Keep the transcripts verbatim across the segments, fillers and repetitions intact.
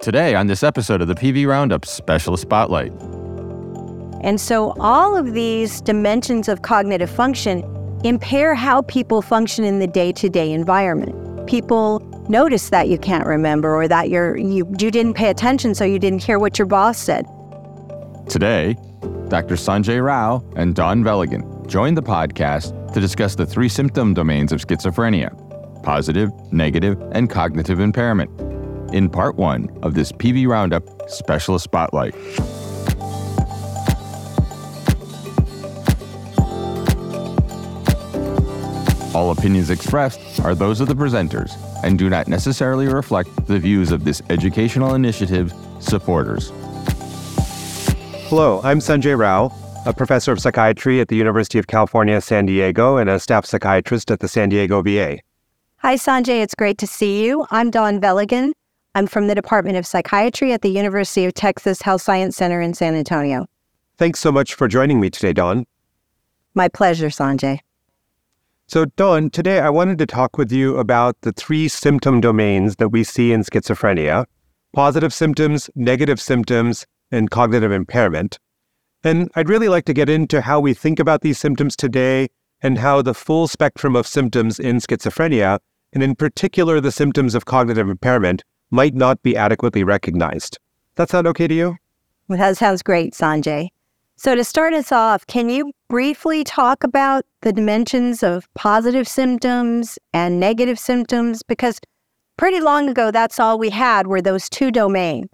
today on this episode of the P V Roundup Specialist Spotlight. And so all of these dimensions of cognitive function impair how people function in the day-to-day environment. People notice that you can't remember or that you're, you, you didn't pay attention, so you didn't hear what your boss said. Today, Doctor Sanjai Rao and Dawn Velligan join the podcast to discuss the three symptom domains of schizophrenia: positive, negative, and cognitive impairment, in part one of this P V Roundup Specialist Spotlight. All opinions expressed are those of the presenters and do not necessarily reflect the views of this educational initiative's supporters. Hello, I'm Sanjai Rao, a professor of psychiatry at the University of California, San Diego, and a staff psychiatrist at the San Diego V A. Hi, Sanjai. It's great to see you. I'm Dawn Velligan. I'm from the Department of Psychiatry at the University of Texas Health Science Center in San Antonio. Thanks so much for joining me today, Dawn. My pleasure, Sanjai. So, Dawn, today I wanted to talk with you about the three symptom domains that we see in schizophrenia: positive symptoms, negative symptoms, and cognitive impairment. And I'd really like to get into how we think about these symptoms today and how the full spectrum of symptoms in schizophrenia, and in particular the symptoms of cognitive impairment, might not be adequately recognized. That sound okay to you? Well, that sounds great, Sanjai. So to start us off, can you briefly talk about the dimensions of positive symptoms and negative symptoms? Because pretty long ago, that's all we had were those two domains.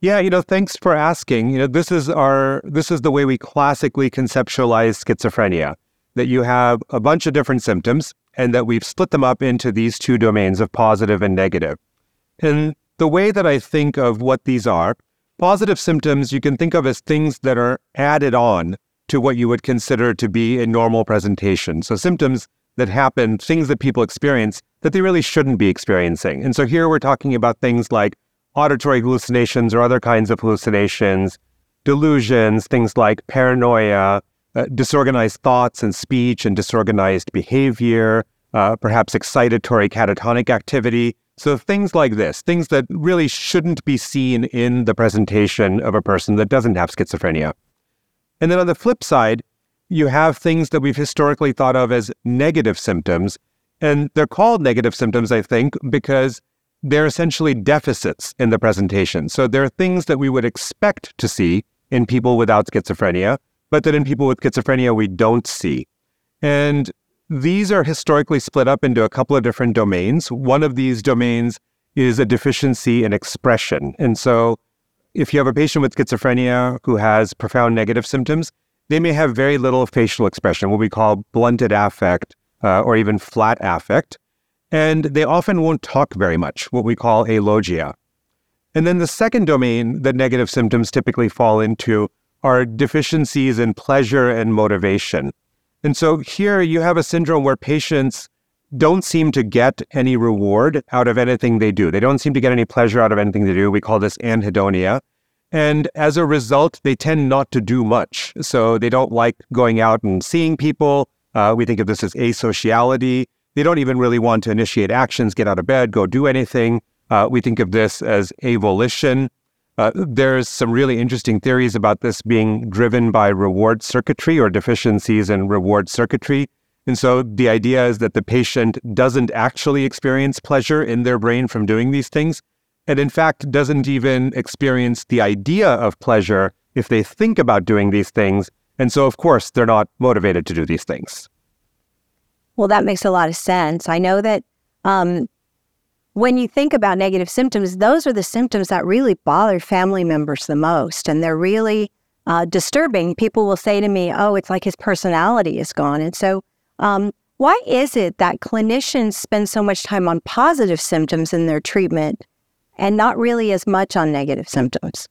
Yeah, you know, thanks for asking. You know, this is our this is the way we classically conceptualize schizophrenia, that you have a bunch of different symptoms and that we've split them up into these two domains of positive and negative. And the way that I think of what these are: positive symptoms you can think of as things that are added on to what you would consider to be a normal presentation. So symptoms that happen, things that people experience that they really shouldn't be experiencing. And so here we're talking about things like auditory hallucinations or other kinds of hallucinations, delusions, things like paranoia, uh, disorganized thoughts and speech and disorganized behavior, uh, perhaps excitatory catatonic activity. So things like this, things that really shouldn't be seen in the presentation of a person that doesn't have schizophrenia. And then on the flip side, you have things that we've historically thought of as negative symptoms. And they're called negative symptoms, I think, because they're essentially deficits in the presentation. So they're things that we would expect to see in people without schizophrenia, but that in people with schizophrenia, we don't see. And these are historically split up into a couple of different domains. One of these domains is a deficiency in expression. And so if you have a patient with schizophrenia who has profound negative symptoms, they may have very little facial expression, what we call blunted affect, uh, or even flat affect. And they often won't talk very much, what we call alogia. And then the second domain that negative symptoms typically fall into are deficiencies in pleasure and motivation. And so here you have a syndrome where patients don't seem to get any reward out of anything they do. They don't seem to get any pleasure out of anything they do. We call this anhedonia. And as a result, they tend not to do much. So they don't like going out and seeing people. Uh, we think of this as asociality. They don't even really want to initiate actions, get out of bed, go do anything. Uh, we think of this as avolition. Uh, there's some really interesting theories about this being driven by reward circuitry or deficiencies in reward circuitry. And so the idea is that the patient doesn't actually experience pleasure in their brain from doing these things, and in fact doesn't even experience the idea of pleasure if they think about doing these things. And so, of course, they're not motivated to do these things. Well, that makes a lot of sense. I know that um when you think about negative symptoms, those are the symptoms that really bother family members the most, and they're really uh, disturbing. People will say to me, oh, it's like his personality is gone. And so um, why is it that clinicians spend so much time on positive symptoms in their treatment and not really as much on negative symptoms?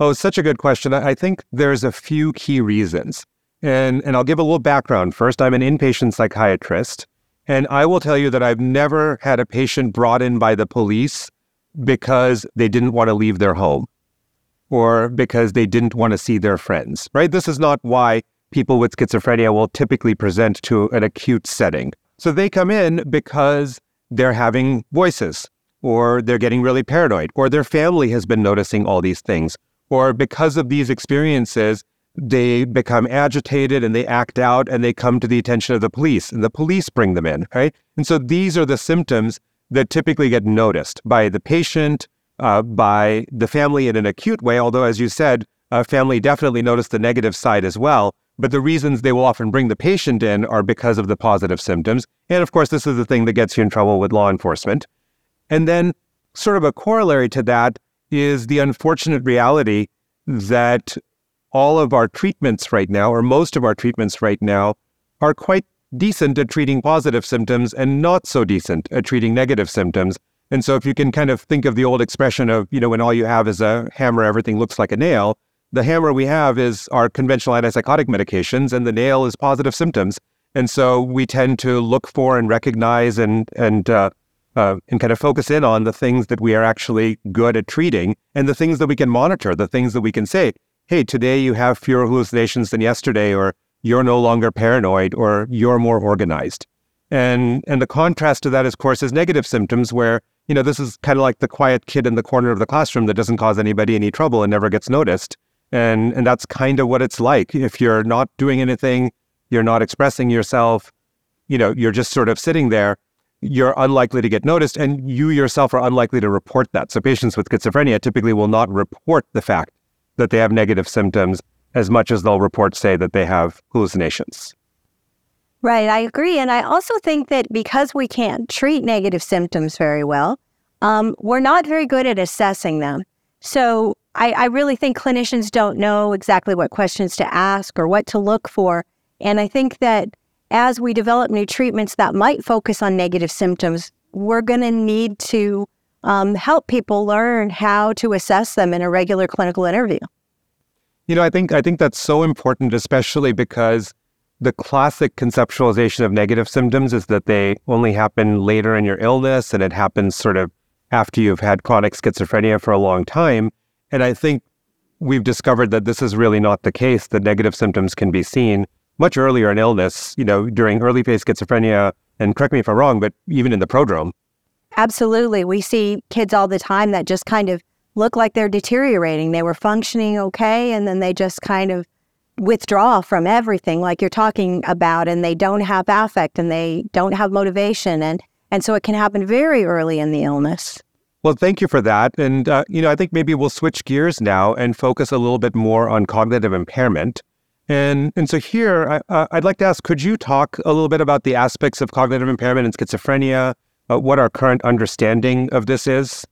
Oh, such a good question. I think there's a few key reasons. And, and I'll give a little background first. I'm an inpatient psychiatrist. And I will tell you that I've never had a patient brought in by the police because they didn't want to leave their home or because they didn't want to see their friends, right? This is not why people with schizophrenia will typically present to an acute setting. So they come in because they're having voices. or they're getting really paranoid, or their family has been noticing all these things, or because of these experiences, they become agitated and they act out and they come to the attention of the police and the police bring them in, right? And so these are the symptoms that typically get noticed by the patient, uh, by the family in an acute way, although as you said, uh, family definitely notice the negative side as well. But the reasons they will often bring the patient in are because of the positive symptoms. And of course, this is the thing that gets you in trouble with law enforcement. And then sort of a corollary to that is the unfortunate reality that all of our treatments right now, or most of our treatments right now, are quite decent at treating positive symptoms and not so decent at treating negative symptoms. And so if you can kind of think of the old expression of, you know, when all you have is a hammer, everything looks like a nail. The hammer we have is our conventional antipsychotic medications, and the nail is positive symptoms. And so we tend to look for and recognize and and uh, uh, and kind of focus in on the things that we are actually good at treating and the things that we can monitor, the things that we can say, hey, today you have fewer hallucinations than yesterday, or you're no longer paranoid, or you're more organized. And and the contrast to that, of course, is negative symptoms where, you know, this is kind of like the quiet kid in the corner of the classroom that doesn't cause anybody any trouble and never gets noticed. And and that's kind of what it's like. If you're not doing anything, you're not expressing yourself, you know, you're just sort of sitting there, you're unlikely to get noticed, and you yourself are unlikely to report that. So patients with schizophrenia typically will not report the fact that they have negative symptoms as much as they'll report, say, that they have hallucinations. Right, I agree. And I also think that because we can't treat negative symptoms very well, um, we're not very good at assessing them. So I, I really think clinicians don't know exactly what questions to ask or what to look for. And I think that as we develop new treatments that might focus on negative symptoms, we're going to need to um, help people learn how to assess them in a regular clinical interview. You know, I think I think that's so important, especially because the classic conceptualization of negative symptoms is that they only happen later in your illness, and it happens sort of after you've had chronic schizophrenia for a long time. And I think we've discovered that this is really not the case, that negative symptoms can be seen much earlier in illness, you know, during early phase schizophrenia, and correct me if I'm wrong, but even in the prodrome. Absolutely. We see kids all the time that just kind of look like they're deteriorating. They were functioning okay, and then they just kind of withdraw from everything like you're talking about, and they don't have affect, and they don't have motivation, and, and so it can happen very early in the illness. Well, thank you for that. And, uh, you know, I think maybe we'll switch gears now and focus a little bit more on cognitive impairment. And and so here, I, uh, I'd like to ask, could you talk a little bit about the aspects of cognitive impairment and schizophrenia, uh, what our current understanding of this is?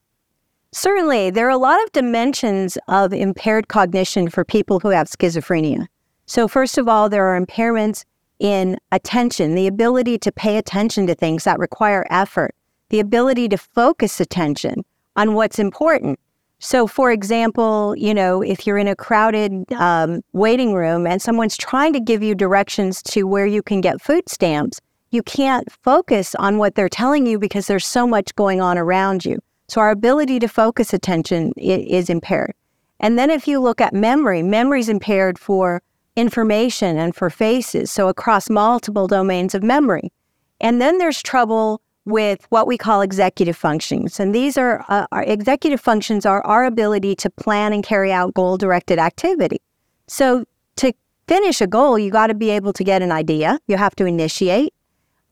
Certainly. There are a lot of dimensions of impaired cognition for people who have schizophrenia. So first of all, there are impairments in attention, the ability to pay attention to things that require effort, the ability to focus attention on what's important. So, for example, you know, if you're in a crowded um, waiting room and someone's trying to give you directions to where you can get food stamps, you can't focus on what they're telling you because there's so much going on around you. So our ability to focus attention is impaired. And then if you look at memory, memory's impaired for information and for faces, so across multiple domains of memory. And then there's trouble with what we call executive functions. And these are, uh, our executive functions are our ability to plan and carry out goal-directed activity. So to finish a goal, you got to be able to get an idea. You have to initiate.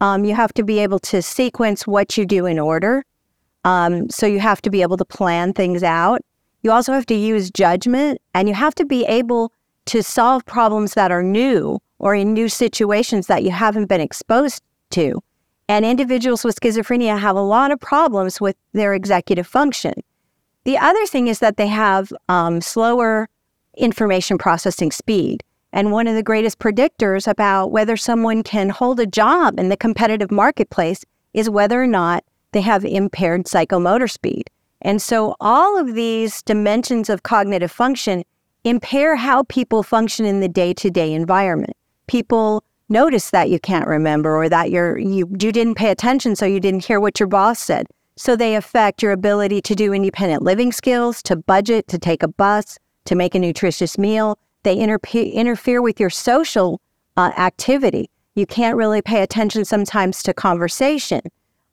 Um, you have to be able to sequence what you do in order. Um, so you have to be able to plan things out. You also have to use judgment, and you have to be able to solve problems that are new or in new situations that you haven't been exposed to. And individuals with schizophrenia have a lot of problems with their executive function. The other thing is that they have um, slower information processing speed. And one of the greatest predictors about whether someone can hold a job in the competitive marketplace is whether or not they have impaired psychomotor speed. And so all of these dimensions of cognitive function impair how people function in the day-to-day environment. People notice that you can't remember, or that you're, you you didn't pay attention, so you didn't hear what your boss said. So they affect your ability to do independent living skills, to budget, to take a bus, to make a nutritious meal. They interpe- interfere with your social uh, activity. You can't really pay attention sometimes to conversation.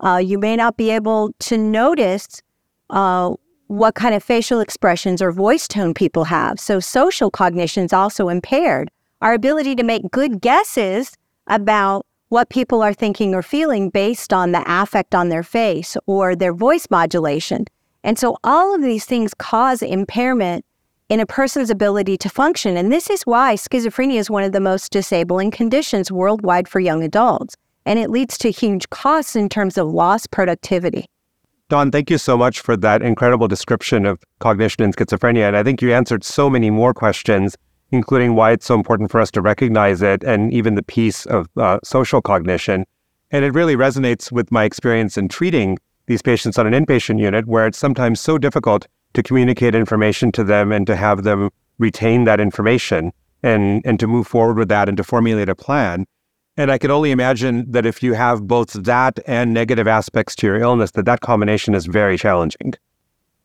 Uh, you may not be able to notice uh, what kind of facial expressions or voice tone people have. So social cognition is also impaired. Our ability to make good guesses about what people are thinking or feeling based on the affect on their face or their voice modulation. And so all of these things cause impairment in a person's ability to function. And this is why schizophrenia is one of the most disabling conditions worldwide for young adults. And it leads to huge costs in terms of lost productivity. Dawn, thank you so much for that incredible description of cognition in schizophrenia. And I think you answered so many more questions, including why it's so important for us to recognize it and even the piece of uh, social cognition. And it really resonates with my experience in treating these patients on an inpatient unit, where it's sometimes so difficult to communicate information to them and to have them retain that information and, and to move forward with that and to formulate a plan. And I could only imagine that if you have both that and negative aspects to your illness, that that combination is very challenging.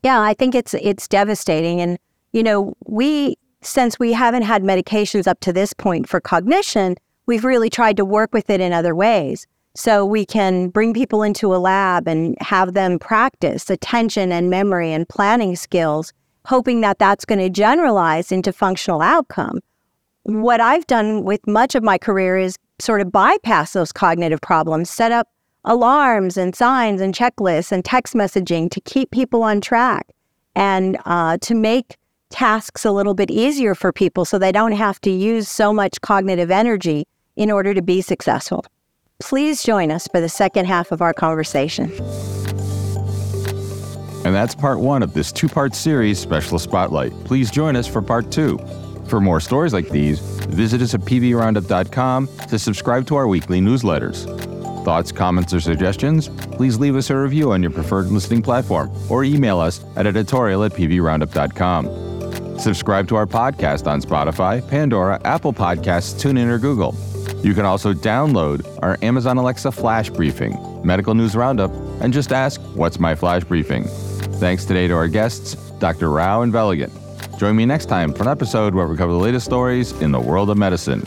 Yeah, I think it's it's devastating. And, you know, we, since we haven't had medications up to this point for cognition, we've really tried to work with it in other ways. So we can bring people into a lab and have them practice attention and memory and planning skills, hoping that that's going to generalize into functional outcome. What I've done with much of my career is sort of bypass those cognitive problems, set up alarms and signs and checklists and text messaging to keep people on track and uh, to make tasks a little bit easier for people so they don't have to use so much cognitive energy in order to be successful. Please join us for the second half of our conversation. And that's part one of this two-part series, Specialist Spotlight. Please join us for part two. For more stories like these, visit us at p v roundup dot com to subscribe to our weekly newsletters. Thoughts, comments, or suggestions? Please leave us a review on your preferred listening platform or email us at editorial at p v roundup dot com. Subscribe to our podcast on Spotify, Pandora, Apple Podcasts, TuneIn, or Google. You can also download our Amazon Alexa Flash Briefing, Medical News Roundup, and just ask, "What's my Flash Briefing?" Thanks today to our guests, Doctor Rao and Velligan. Join me next time for an episode where we cover the latest stories in the world of medicine.